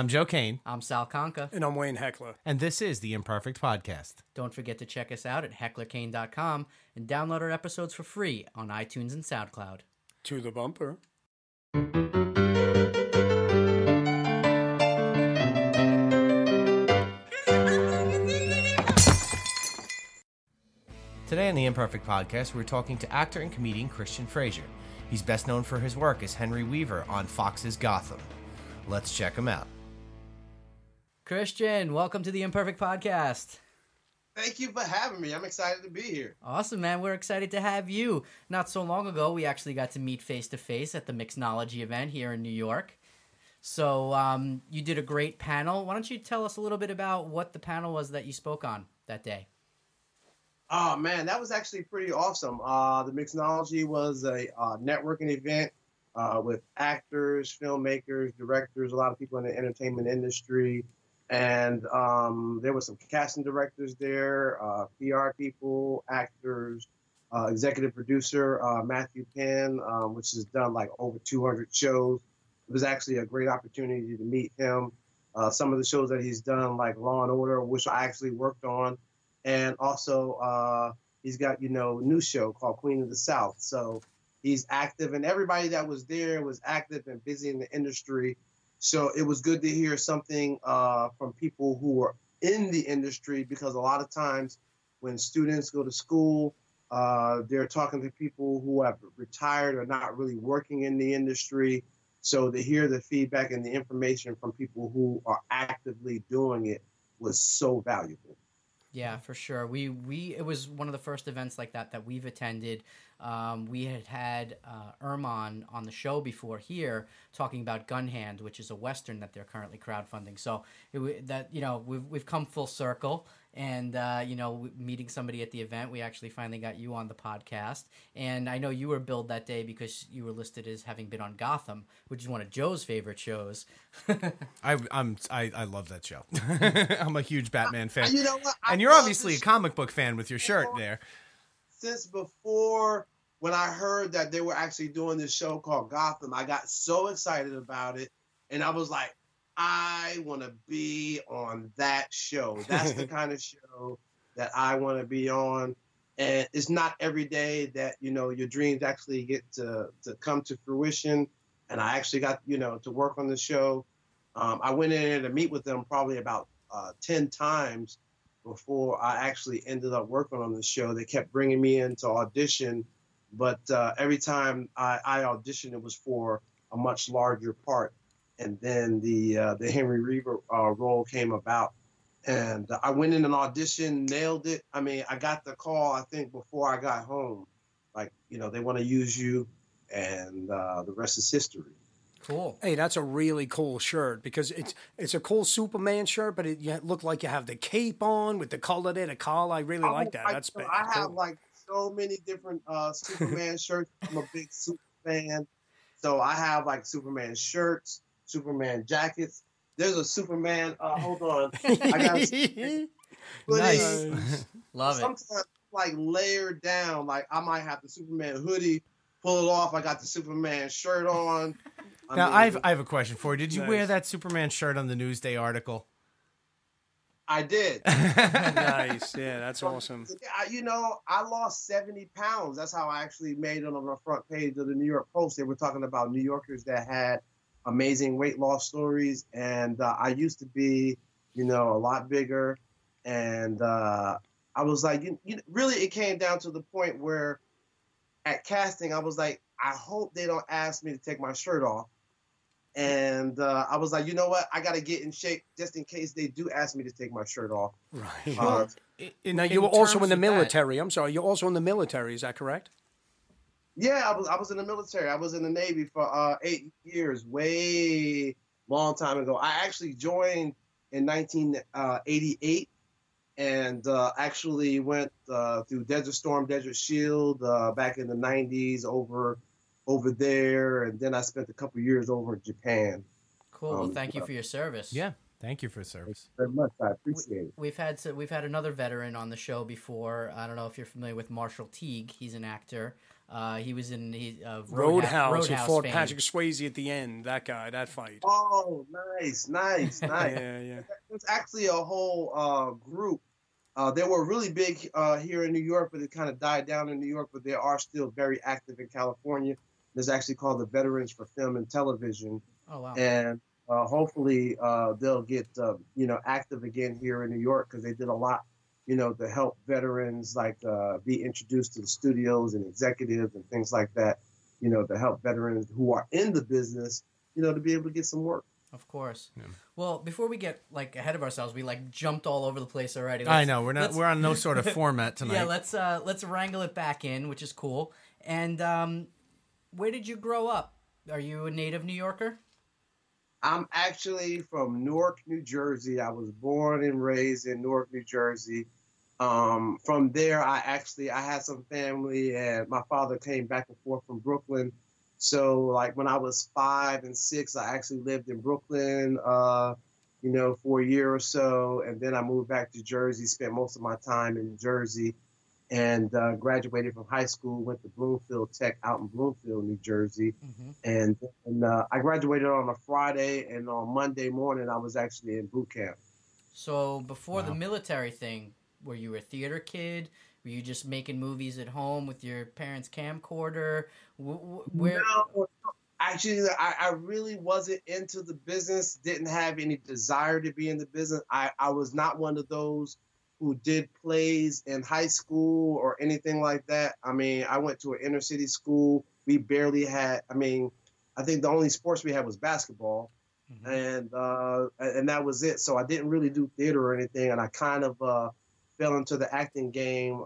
I'm Joe Kane. I'm Sal Kanka. And I'm Wayne Heckler. And this is The Imperfect Podcast. Don't forget to check us out at hecklerkane.com and download our episodes for free on iTunes and SoundCloud. To the bumper. Today on The Imperfect Podcast, we're talking to actor and comedian Christian Frazier. He's best known for his work as Henry Weaver on Fox's Gotham. Let's check him out. Christian, welcome to The Imperfect Podcast. Thank you for having me. I'm excited to be here. Awesome, man. We're excited to have you. Not so long ago, we actually got to meet face-to-face at the MixKnowledgy event here in New York. So you did a great panel. Why don't you tell us a little bit about what the panel was that you spoke on that day? Oh, man, that was actually pretty awesome. The MixKnowledgy was a networking event with actors, filmmakers, directors, a lot of people in the entertainment industry. And there were some casting directors there, PR people, actors, executive producer Matthew Penn, which has done like over 200 shows. It was actually a great opportunity to meet him. Some of the shows that he's done, like Law & Order, which I actually worked on. And also, he's got, a new show called Queen of the South. So he's active, and everybody that was there was active and busy in the industry. So it was good to hear something from people who were in the industry, because a lot of times when students go to school, they're talking to people who have retired or not really working in the industry. So to hear the feedback and the information from people who are actively doing it was so valuable. Yeah, for sure. We it was one of the first events like that we've attended. We had Ermon on the show before here talking about Gunhand, which is a Western that they're currently crowdfunding. So we've come full circle, and meeting somebody at the event, we actually finally got you on the podcast. And I know you were billed that day because you were listed as having been on Gotham, which is one of Joe's favorite shows. I love that show. I'm a huge Batman fan. You know what? And you're obviously a comic book fan with your shirt there. Since before, when I heard that they were actually doing this show called Gotham, I got so excited about it, and I was like, I want to be on that show. That's the kind of show that I want to be on. And it's not every day that, your dreams actually get to come to fruition. And I actually got, to work on the show. I went in there to meet with them probably about 10 times before I actually ended up working on the show. They kept bringing me in to audition. But every time I auditioned, it was for a much larger part. And then the Henry Weaver role came about, and I went in an audition, nailed it. I mean, I got the call, I think, before I got home, like, they want to use you, and the rest is history. Cool. Hey, that's a really cool shirt, because it's a cool Superman shirt, but it looked like you have the cape on with the collar there, the collar. I really like that. That's cool. I have like so many different Superman shirts. I'm a big super fan, so I have like Superman shirts. Superman jackets. There's a Superman. Hold on, I got a nice. Love it. Sometimes like layered down. Like I might have the Superman hoodie, pull it off. I got the Superman shirt on. I have a question for you. Did you wear that Superman shirt on the Newsday article? I did. Nice. Yeah, that's awesome. I lost 70 pounds. That's how I actually made it on the front page of the New York Post. They were talking about New Yorkers that had amazing weight loss stories, and I used to be, a lot bigger, and I was like, really, it came down to the point where, at casting, I was like, I hope they don't ask me to take my shirt off, and I was like, you know what, I got to get in shape just in case they do ask me to take my shirt off. Right. Now, you were also in the military. I'm sorry, you're also in the military. Is that correct? Yeah, I was in the military. I was in the Navy for 8 years, way long time ago. I actually joined in 1988, and actually went through Desert Storm, Desert Shield back in the 90s over there, and then I spent a couple years over in Japan. Cool. Well, thank you for your service. Yeah. Thank you for your service. Thank you very much. I appreciate it. We've had another veteran on the show before. I don't know if you're familiar with Marshall Teague. He's an actor. He was in Roadhouse. He fought Patrick Swayze at the end. That guy, that fight. Oh, nice. Yeah. There's actually a whole group. They were really big here in New York, but it kind of died down in New York. But they are still very active in California. It's actually called the Veterans for Film and Television. Oh wow! And hopefully they'll get active again here in New York, because they did a lot, to help veterans be introduced to the studios and executives and things like that, to help veterans who are in the business, to be able to get some work. Of course. Yeah. Well, before we get ahead of ourselves, we jumped all over the place already. I know we're on no sort of format tonight. Yeah, let's wrangle it back in, which is cool. And where did you grow up? Are you a native New Yorker? I'm actually from Newark, New Jersey. I was born and raised in Newark, New Jersey. From there, I had some family, and my father came back and forth from Brooklyn. So, when I was 5 and 6, I actually lived in Brooklyn, for a year or so, and then I moved back to Jersey. Spent most of my time in Jersey, and graduated from high school. Went to Bloomfield Tech out in Bloomfield, New Jersey, mm-hmm. and I graduated on a Friday, and on Monday morning I was actually in boot camp. So before the military thing, were you a theater kid? Were you just making movies at home with your parents' camcorder? No, actually, I really wasn't into the business. Didn't have any desire to be in the business. I was not one of those who did plays in high school or anything like that. I mean, I went to an inner city school. We barely had, I think the only sports we had was basketball, mm-hmm. and that was it. So I didn't really do theater or anything, and I kind of fell into the acting game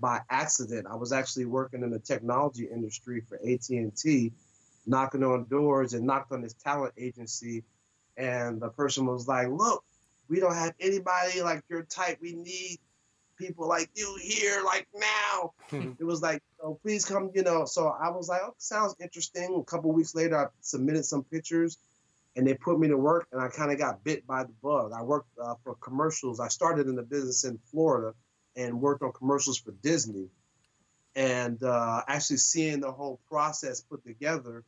by accident. I was actually working in the technology industry for AT&T, knocking on doors, and knocked on this talent agency, and the person was like, "Look, we don't have anybody like your type. We need people like you here, now." It was like, "Oh, please come, So I was like, "Oh, sounds interesting." A couple of weeks later, I submitted some pictures, and they put me to work, and I kind of got bit by the bug. I worked for commercials. I started in the business in Florida and worked on commercials for Disney. And actually seeing the whole process put together,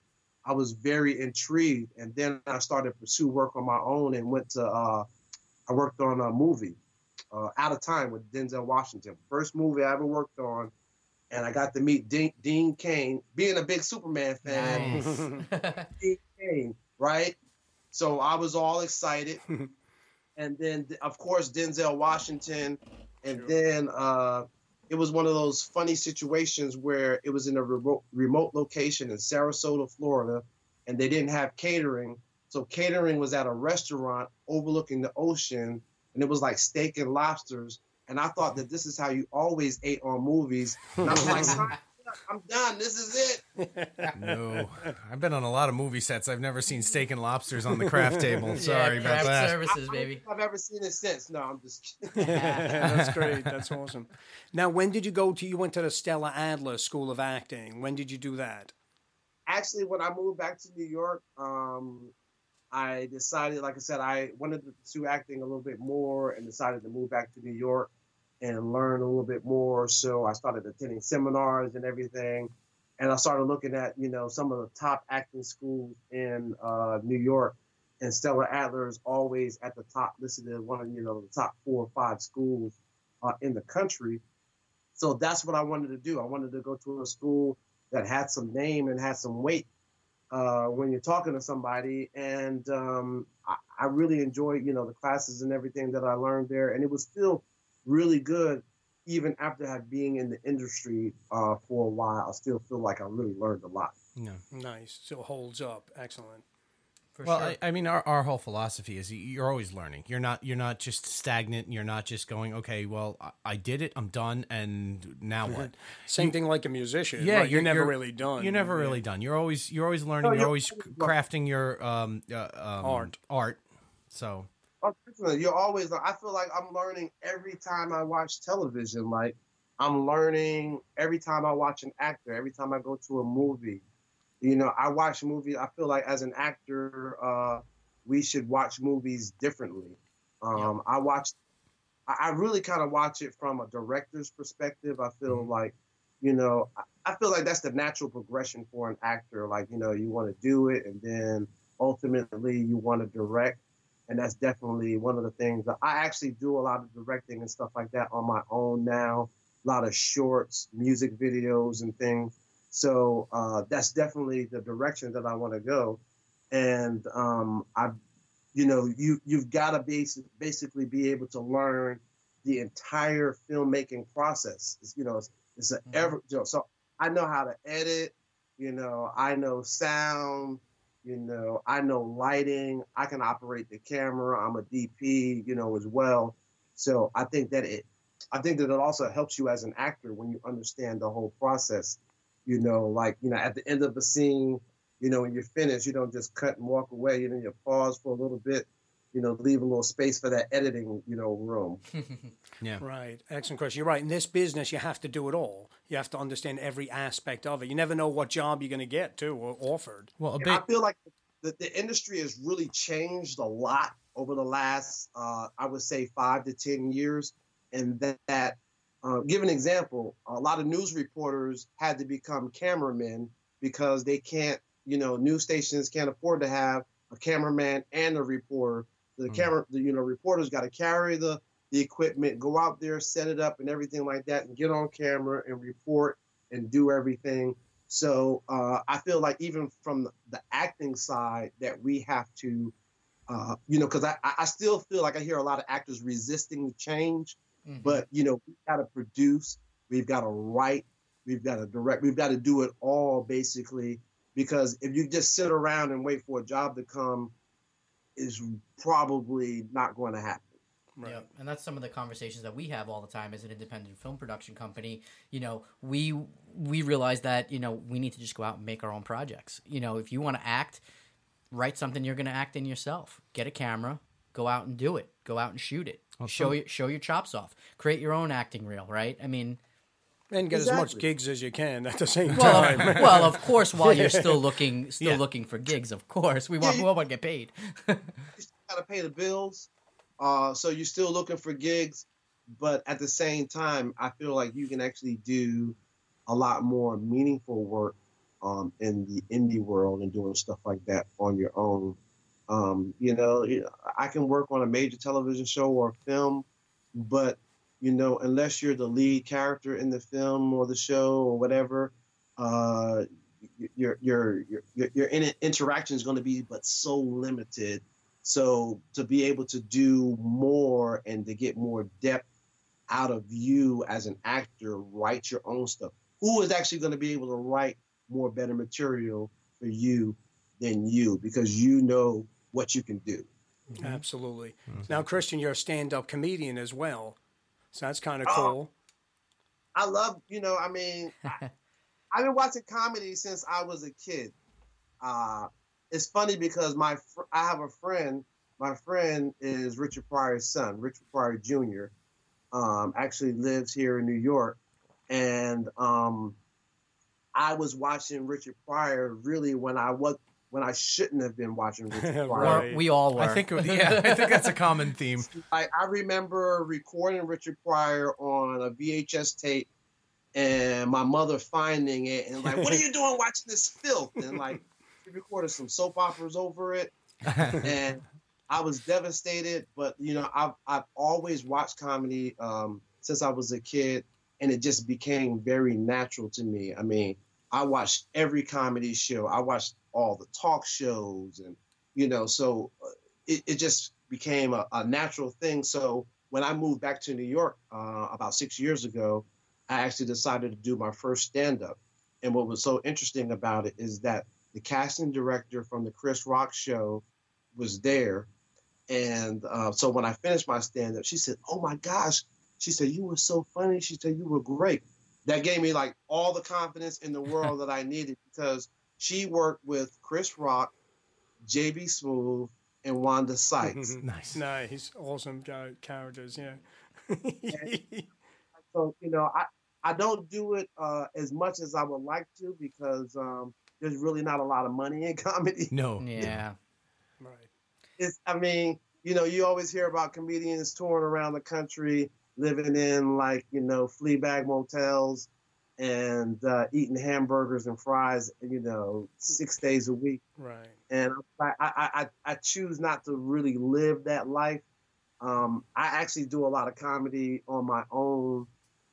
I was very intrigued. And then I started to pursue work on my own, and I worked on a movie, Out of Time, with Denzel Washington. First movie I ever worked on, and I got to meet Dean Kane, being a big Superman fan. Nice. Dean Kane, right? So I was all excited. And then, of course, Denzel Washington. And then it was one of those funny situations where it was in a remote location in Sarasota, Florida, and they didn't have catering. So catering was at a restaurant overlooking the ocean, and it was like steak and lobsters. And I thought that this is how you always ate on movies. And I was like, "I'm done. This is it." No, I've been on a lot of movie sets. I've never seen steak and lobsters on the craft table. Sorry about that. Services, baby. I've never seen it since. No, I'm just kidding. That's great. That's awesome. Now, when did you go to? You went to the Stella Adler School of Acting. When did you do that? Actually, when I moved back to New York, I decided, like I said, I wanted to pursue acting a little bit more, and decided to move back to New York and learn a little bit more. So I started attending seminars and everything. And I started looking at, some of the top acting schools in New York. And Stella Adler is always at the top, listed as one of, the top 4 or 5 schools in the country. So that's what I wanted to do. I wanted to go to a school that had some name and had some weight when you're talking to somebody. And I really enjoyed, the classes and everything that I learned there. And it was still really good, even after being in the industry for a while. I still feel like I really learned a lot. Yeah. Nice. So it holds up. Excellent. For well, sure. Our whole philosophy is you're always learning. You're not just stagnant. You're not just going, okay, well, I did it. I'm done. And now what? Same thing like a musician. Yeah, right? you're never really done. You're never really done. You're always learning. You're always crafting your art. So. You're always. I feel like I'm learning every time I watch television. I'm learning every time I watch an actor. Every time I go to a movie, I watch movies. I feel like as an actor, we should watch movies differently. I really kind of watch it from a director's perspective. I feel like, you know, I feel like that's the natural progression for an actor. Like, you know, you want to do it and then ultimately you want to direct. And that's definitely one of the things that I actually do a lot of directing and stuff like that on my own now. A lot of shorts, music videos and things. So that's definitely the direction that I want to go. And you've got to basically be able to learn the entire filmmaking process. It's, you know, it's an ever. So I know how to edit. You know, I know sound. You know, I know lighting. I can operate the camera. I'm a DP. You know, as well. So I think that it also helps you as an actor when you understand the whole process. You know, like, you know, at the end of the scene. You know, when you're finished, you don't just cut and walk away. You know, you pause for a little bit, you know, leave a little space for that editing, you know, room. Yeah. Right. Excellent question. You're right. In this business, you have to do it all. You have to understand every aspect of it. You never know what job you're going to get, too, or offered. Well, I feel like the industry has really changed a lot over the last, I would say, 5 to 10 years. And that give an example, a lot of news reporters had to become cameramen because they can't, you know, news stations can't afford to have a cameraman and a reporter. The reporter's got to carry the equipment, go out there, set it up and everything like that, and get on camera and report and do everything. So I feel like even from the acting side that we have to, you know, because I still feel like I hear a lot of actors resisting change. Mm-hmm. But, you know, we've got to produce, we've got to write, we've got to direct, we've got to do it all basically. Because if you just sit around and wait for a job to come, is probably not going to happen. Right. Yep. And that's some of the conversations that we have all the time as an independent film production company. You know, we realize that, you know, we need to just go out and make our own projects. You know, if you want to act, write something you're going to act in yourself. Get a camera, go out and do it. Go out and shoot it. Awesome. Show your chops off. Create your own acting reel, right? I mean... And get exactly. as much gigs as you can at the same time. Well, of course, while you're still looking for gigs, of course. We want to get paid. You still got to pay the bills. So you're still looking for gigs. But at the same time, I feel like you can actually do a lot more meaningful work in the indie world and doing stuff like that on your own. You know, I can work on a major television show or a film, but... You know, unless you're the lead character in the film or the show or whatever, your interaction is going to be but so limited. So to be able to do more and to get more depth out of you as an actor, write your own stuff. Who is actually going to be able to write more better material for you than you? Because you know what you can do. Absolutely. Mm-hmm. Now, Christian, you're a stand-up comedian as well. So that's kind of cool. I love, you know, I mean, I've been watching comedy since I was a kid. It's funny because I have a friend. My friend is Richard Pryor's son, Richard Pryor Jr. Actually lives here in New York. And I was watching Richard Pryor really when I shouldn't have been watching Richard Pryor. Right. We all were. I think that's a common theme. I remember recording Richard Pryor on a VHS tape and my mother finding it and like, what are you doing watching this filth? And like, we recorded some soap operas over it. And I was devastated, but you know, I've always watched comedy since I was a kid, and it just became very natural to me. I mean, I watched every comedy show. I watched all the talk shows, and you know, so it just became a natural thing. So when I moved back to New York about 6 years ago, I actually decided to do my first stand-up. And what was so interesting about it is that the casting director from the Chris Rock show was there, and so when I finished my stand-up, she said, "Oh my gosh," she said, "you were so funny," she said, "you were great." That gave me like all the confidence in the world that I needed, because she worked with Chris Rock, J.B. Smoove, and Wanda Sykes. Nice. Awesome characters, yeah. So, you know, I don't do it as much as I would like to, because there's really not a lot of money in comedy. No. Yeah. Right. it's, I mean, you know, you always hear about comedians touring around the country, living in, like, you know, flea bag motels and eating hamburgers and fries, you know, 6 days a week. Right. And I choose not to really live that life. I actually do a lot of comedy on my own,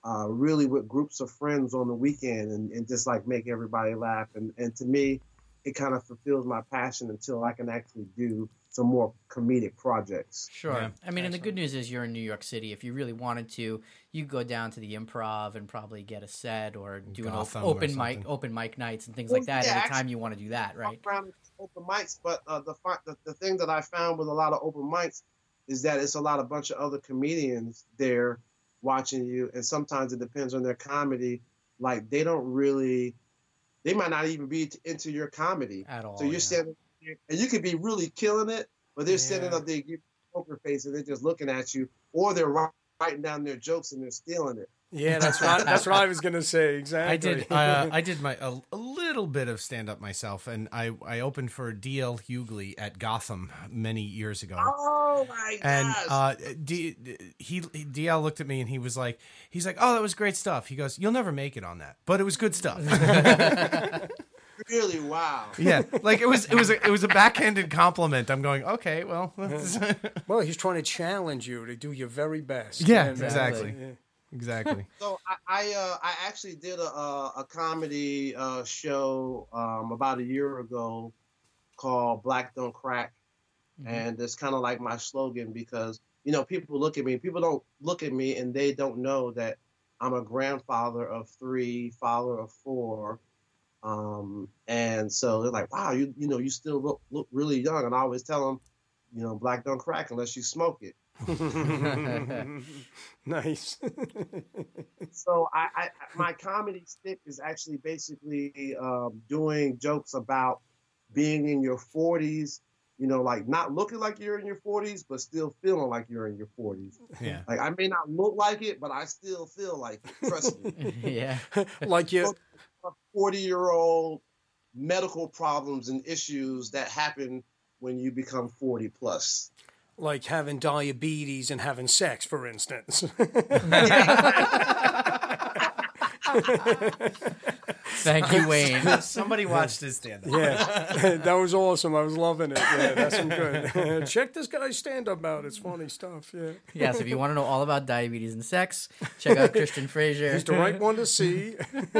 really with groups of friends on the weekend, and just like make everybody laugh. And to me, it kind of fulfills my passion until I can actually do some more comedic projects. Sure. Yeah. I mean, and the good news is you're in New York City. If you really wanted to, you go down to the Improv and probably get a set or do Gotham an open mic nights and things like that. Yeah, anytime you want to do that, right? Open mics, but the thing that I found with a lot of open mics is that it's a lot of bunch of other comedians there watching you, and sometimes it depends on their comedy. Like, they don't really, they might not even be into your comedy at all. So you're standing there, and you could be really killing it, but they're standing up there, you poker face, and they're just looking at you, or they're writing down their jokes and they're stealing it. Yeah, that's right. That's what I was gonna say. Exactly. I did my a little bit of stand up myself, and I opened for DL Hughley at Gotham many years ago. Oh my gosh! And DL looked at me and he's like, "Oh, that was great stuff." He goes, "You'll never make it on that, but it was good stuff." Really? Wow. Yeah, like it was a backhanded compliment. I'm going, okay, well, well, he's trying to challenge you to do your very best. Yeah, exactly. Yeah. Exactly. So I actually did a comedy show about a year ago called Black Don't Crack, and it's kind of like my slogan, because, you know, people don't look at me and they don't know that I'm a grandfather of three, father of four, and so they're like, wow, you know, you still look really young, and I always tell them, you know, black don't crack unless you smoke it. Nice. So my comedy stick is actually basically doing jokes about being in your 40s, you know, like not looking like you're in your 40s, but still feeling like you're in your 40s. Yeah. Like, I may not look like it, but I still feel like it. Trust me. Yeah. Like you. A 40-year-old medical problems and issues that happen when you become 40 plus. Like having diabetes and having sex, for instance. Thank you, Wayne. Somebody watched his stand-up. Yeah, that was awesome. I was loving it. Yeah, that's some good. Check this guy's stand-up out. It's funny stuff, yeah. Yeah, so if you want to know all about diabetes and sex, check out Christian Frazier. He's the right one to see. About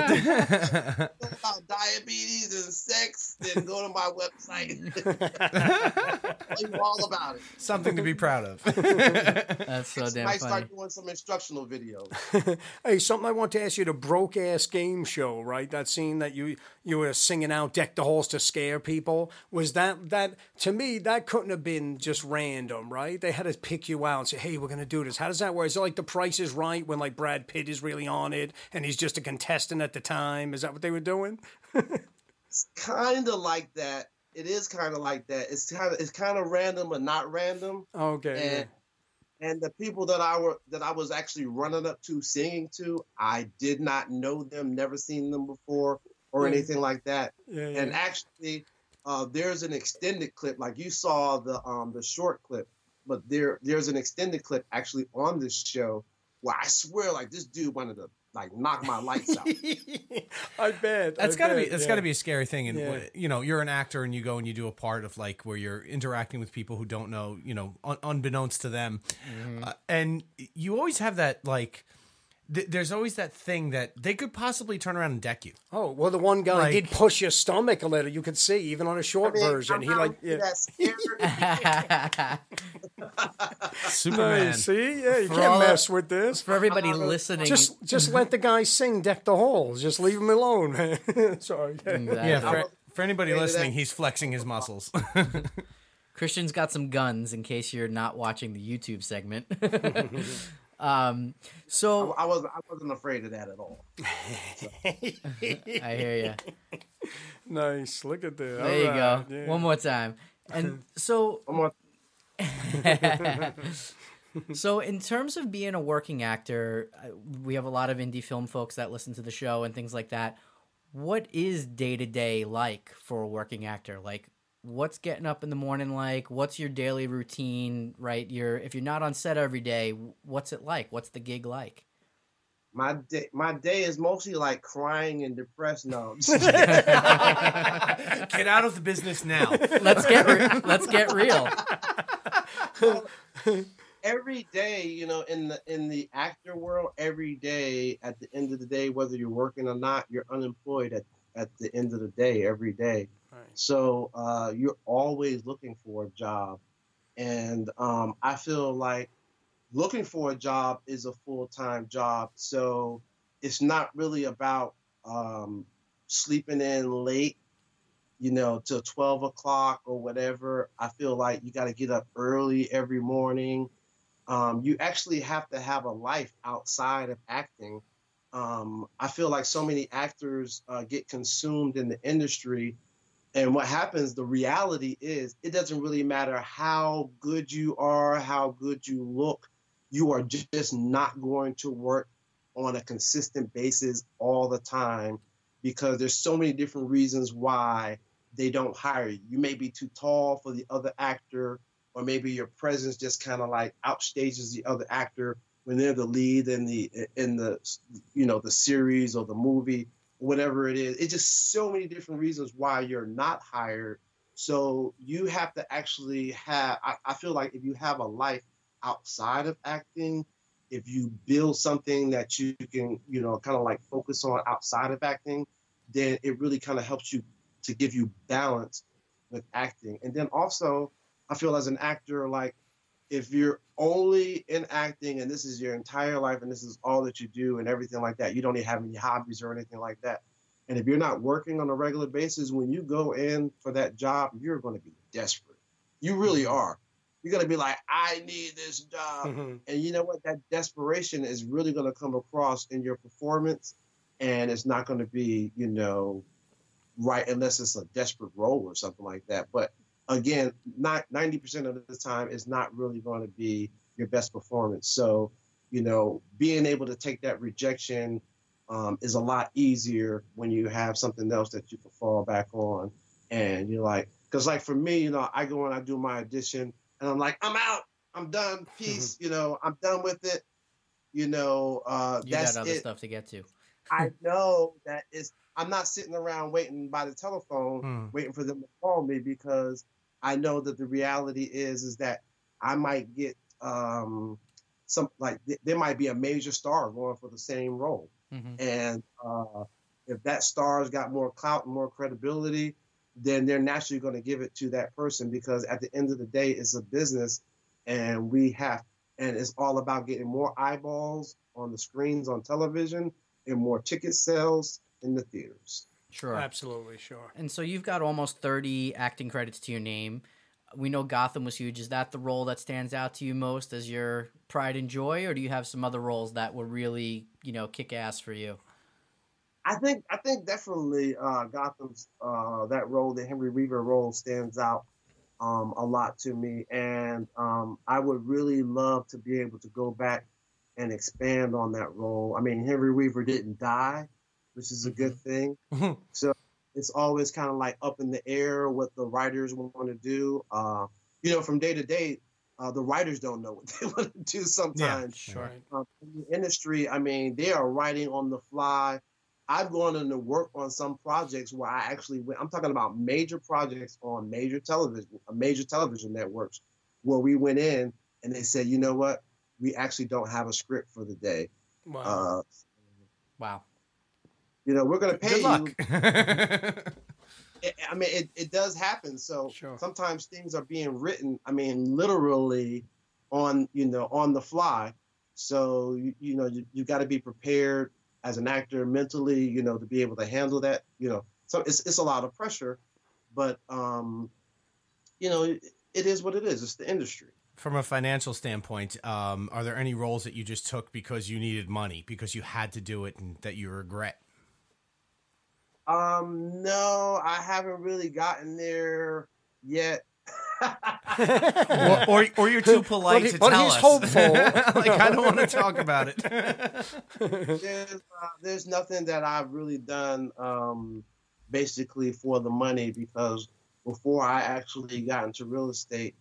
diabetes and sex, then go to my website. Tell you all about it. Something to be proud of. That's so damn funny. I start doing some instructional videos. Hey, something I want to ask you, the broke-ass game show, right? That scene that you were singing out "Deck the Halls" to scare people, was that to me, that couldn't have been just random, right? They had to pick you out and say, hey, we're going to do this. How does that work? Is it like The Price is Right, when like Brad Pitt is really on it and he's just a contestant at the time? Is that what they were doing? It's kind of like that. It is kind of like that. It's kind of random, but not random. Okay. And the people that I was actually running up to, singing to, I did not know them, never seen them before or anything like that. Yeah, yeah. And actually, there's an extended clip, like you saw the short clip, but there's an extended clip actually on this show where I swear, like, this dude wanted to like knock my lights out. I bet. That's gotta be a scary thing. And you know, you're an actor and you go and you do a part of like where you're interacting with people who don't know, you know, unbeknownst to them. Mm-hmm. And you always have that, like, there's always that thing that they could possibly turn around and deck you. Oh, well, the one guy did push your stomach a little. You could see, even on a short version. He like, yeah. Superman. See? Yeah, you can't mess with this. For everybody listening. Just let the guy sing "Deck the Halls." Just leave him alone, man. Sorry. Exactly. Yeah, for anybody listening, he's flexing his muscles. Christian's got some guns in case you're not watching the YouTube segment. So I wasn't afraid of that at all. So. I hear you. Nice. Look at that. There all you right. go. Yeah. One more time. And so, so in terms of being a working actor, we have a lot of indie film folks that listen to the show and things like that. What is day to day like for a working actor? Like, what's getting up in the morning like? What's your daily routine, right? If you're not on set every day, what's it like? What's the gig like? My day is mostly like crying and depressed. No, get out of the business now. Let's get real. Every day, you know, in the actor world, every day at the end of the day, whether you're working or not, you're unemployed at the end of the day, every day. Right. So you're always looking for a job. And I feel like looking for a job is a full-time job. So it's not really about sleeping in late, you know, till 12 o'clock or whatever. I feel like you got to get up early every morning. You actually have to have a life outside of acting. I feel like so many actors get consumed in the industry. And what happens, the reality is, it doesn't really matter how good you are, how good you look. You are just not going to work on a consistent basis all the time because there's so many different reasons why they don't hire you. You may be too tall for the other actor, or maybe your presence just kind of like outstages the other actor when they're the lead in the you know, the series or the movie, whatever it is. It's just so many different reasons why you're not hired. So you have to actually have, I feel like if you have a life outside of acting, if you build something that you can, you know, kind of like focus on outside of acting, then it really kind of helps you to give you balance with acting. And then also, I feel as an actor, like, if you're only in acting and this is your entire life and this is all that you do and everything like that, you don't even have any hobbies or anything like that. And if you're not working on a regular basis, when you go in for that job, you're going to be desperate. You really are. You're going to be like, I need this job. Mm-hmm. And you know what? That desperation is really going to come across in your performance, and it's not going to be, you know, right unless it's a desperate role or something like that. But again, not 90% of the time is not really going to be your best performance. So, you know, being able to take that rejection is a lot easier when you have something else that you can fall back on. And you're like, because like for me, you know, I go and I do my audition and I'm like, I'm out, I'm done, peace, you know, I'm done with it. You know, that's it. You got other stuff to get to. I know that I'm not sitting around waiting by the telephone, waiting for them to call me, because I know that the reality is that I might get there might be a major star going for the same role. Mm-hmm. And if that star's got more clout and more credibility, then they're naturally going to give it to that person, because at the end of the day, it's a business, and and it's all about getting more eyeballs on the screens on television and more ticket sales in the theaters. Sure. Absolutely, sure. And so you've got almost 30 acting credits to your name. We know Gotham was huge. Is that the role that stands out to you most as your pride and joy, or do you have some other roles that were really, you know, kick ass for you? I think definitely Gotham's that role, the Henry Weaver role, stands out a lot to me, and I would really love to be able to go back and expand on that role. I mean, Henry Weaver didn't die, which is a good thing. So it's always kind of like up in the air what the writers want to do. You know, from day to day, the writers don't know what they want to do sometimes. Yeah, sure. In the industry, I mean, they are writing on the fly. I've gone into work on some projects where I actually went, I'm talking about major projects on major television networks, where we went in and they said, you know what? We actually don't have a script for the day. Wow. Wow. You know, we're going to pay you. I mean, it does happen. So sure. Sometimes things are being written, I mean, literally on the fly. So, you got to be prepared as an actor mentally, you know, to be able to handle that, you know. So it's a lot of pressure, but, you know, it is what it is. It's the industry. From a financial standpoint, are there any roles that you just took because you needed money, because you had to do it, and that you regret? No, I haven't really gotten there yet. or you're too polite to tell us. But he's hopeful. Like, I don't want to talk about it. There's nothing that I've really done basically for the money, because before I actually got into real estate,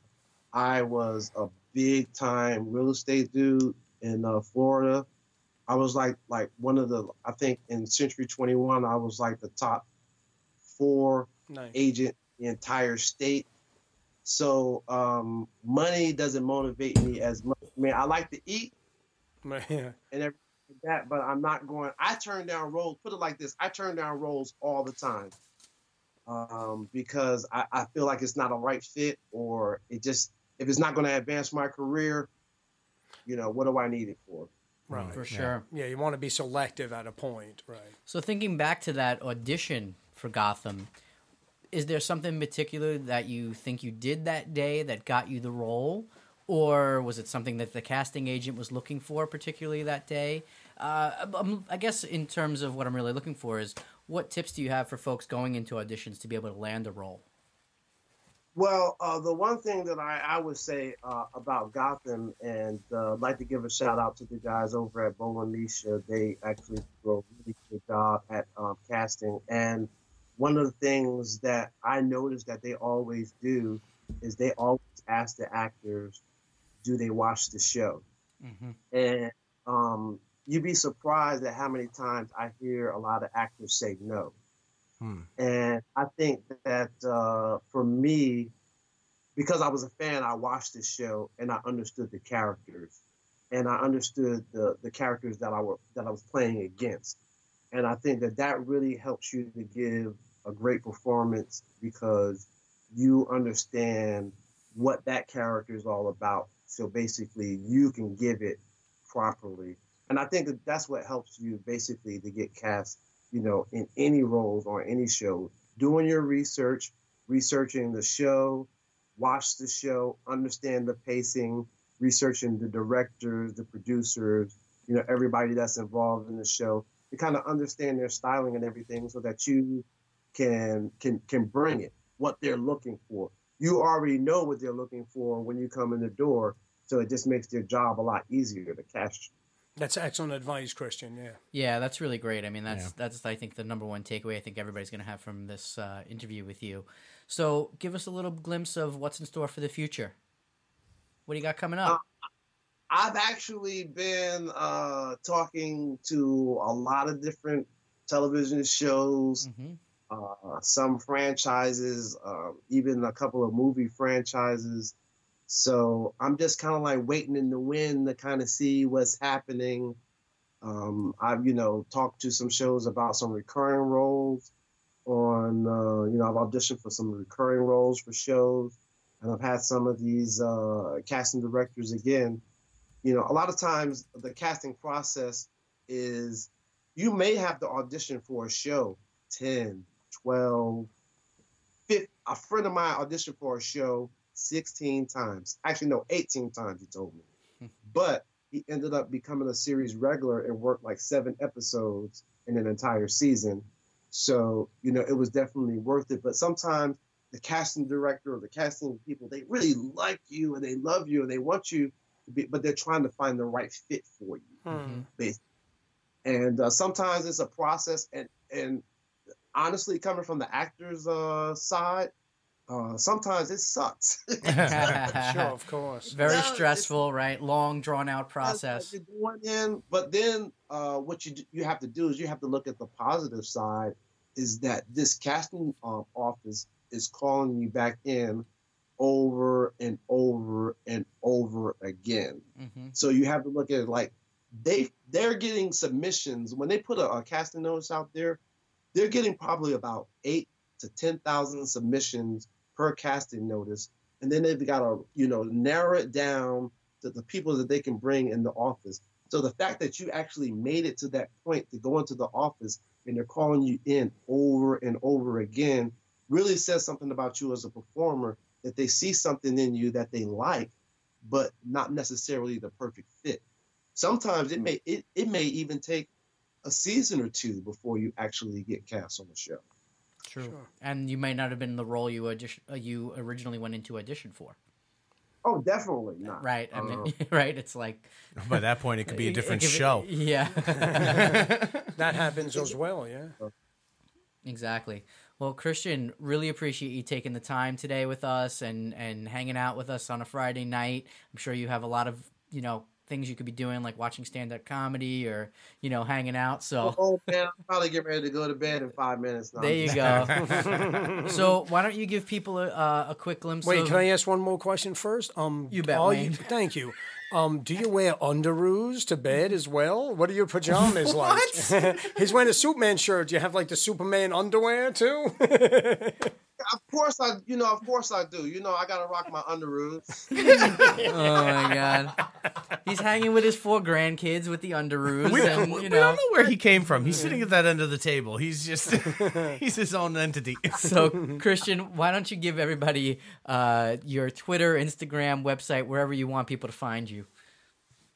I was a big time real estate dude in Florida. I was like one of the, I think in Century 21, I was like the top 4 nice. Agent in the entire state. So money doesn't motivate me as much. I mean, I like to eat and everything like that, but I'm not going, I turn down roles, put it like this, I turn down roles all the time because I feel like it's not a right fit, or it just, if it's not going to advance my career, you know, what do I need it for? Right. For sure. Yeah, you want to be selective at a point, right? So thinking back to that audition for Gotham, is there something particular that you think you did that day that got you the role? Or was it something that the casting agent was looking for particularly that day? I guess in terms of what I'm really looking for is, what tips do you have for folks going into auditions to be able to land a role? Well, the one thing that I would say about Gotham, and I'd like to give a shout out to the guys over at Bola Nisha. They actually do a really good job at casting. And one of the things that I noticed that they always do is they always ask the actors, do they watch the show? Mm-hmm. And you'd be surprised at how many times I hear a lot of actors say no. And I think that for me, because I was a fan, I watched this show and I understood the characters, and I understood the characters that I was playing against. And I think that that really helps you to give a great performance, because you understand what that character is all about. So basically you can give it properly. And I think that that's what helps you basically to get cast, you know, in any roles or any show, doing your research, researching the show, watch the show, understand the pacing, researching the directors, the producers, you know, everybody that's involved in the show, to kind of understand their styling and everything, so that you can bring it, what they're looking for. You already know what they're looking for when you come in the door, so it just makes their job a lot easier to cast you. That's excellent advice, Christian. Yeah. Yeah, that's really great. I mean, that's I think the number one takeaway I think everybody's going to have from this interview with you. So, give us a little glimpse of what's in store for the future. What do you got coming up? I've actually been talking to a lot of different television shows, mm-hmm. Some franchises, even a couple of movie franchises. So I'm just kind of like waiting in the wind to kind of see what's happening. I've, you know, talked to some shows about some recurring roles on, you know, I've auditioned for some recurring roles for shows, and I've had some of these casting directors again. You know, a lot of times the casting process is, you may have to audition for a show 10, 12, 15. A friend of mine auditioned for a show 16 times. Actually, no, 18 times, he told me. But he ended up becoming a series regular and worked like 7 episodes in an entire season. So, you know, it was definitely worth it. But sometimes the casting director or the casting people, they really like you and they love you and they want you to be, but they're trying to find the right fit for you. Mm-hmm. And sometimes it's a process. And honestly, coming from the actor's side, sometimes it sucks. Sure, of course. Very stressful, right? Long, drawn-out process. You're going in, but then what you have to do is you have to look at the positive side, is that this casting office is calling you back in over and over and over again. Mm-hmm. So you have to look at it like they're getting submissions. When they put a casting notice out there, they're getting probably about 8,000 to 10,000 submissions per casting notice, and then they've got to, you know, narrow it down to the people that they can bring in the office. So the fact that you actually made it to that point to go into the office and they're calling you in over and over again really says something about you as a performer, that they see something in you that they like, but not necessarily the perfect fit. Sometimes it may even take a season or two before you actually get cast on the show. True. Sure. And you may not have been the role you originally went into audition for. Oh, definitely not. Right. I mean, right. It's like, by that point, it could be a different show. Yeah. That happens as well. Yeah. Exactly. Well, Christian, really appreciate you taking the time today with us and hanging out with us on a Friday night. I'm sure you have a lot of, you know, things you could be doing, like watching stand-up comedy or, you know, hanging out. So man, I'm probably getting ready to go to bed in 5 minutes. No, there you go. So why don't you give people a quick glimpse? Wait, can I ask one more question first? You bet, Wayne. Thank you. Do you wear underoos to bed as well? What are your pajamas like? What? He's wearing a Superman shirt. Do you have like the Superman underwear too? Of course I do. You know, I gotta rock my underoos. Oh my God, he's hanging with his 4 grandkids with the underoos. We don't know where he came from. He's sitting at that end of the table. He's just he's his own entity. So Christian, why don't you give everybody your Twitter, Instagram, website, wherever you want people to find you?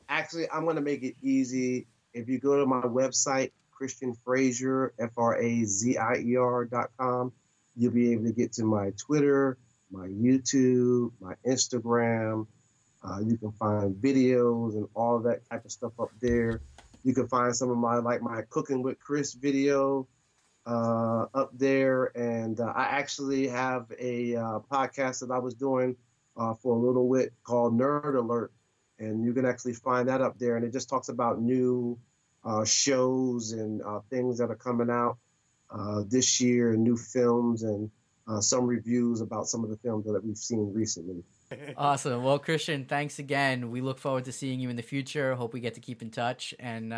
Actually, I'm gonna make it easy. If you go to my website, Christian Frazier, FRAZIER.com. You'll be able to get to my Twitter, my YouTube, my Instagram. You can find videos and all that type of stuff up there. You can find some of my Cooking with Chris video up there. And I actually have a podcast that I was doing for a little bit called Nerd Alert. And you can actually find that up there. And it just talks about new shows and things that are coming out this year, new films, and some reviews about some of the films that we've seen recently. Awesome. Well, Christian, thanks again. We look forward to seeing you in the future. Hope we get to keep in touch, and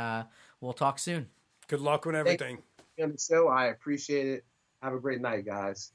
we'll talk soon. Good luck with everything. Thank you. I appreciate it. Have a great night, guys.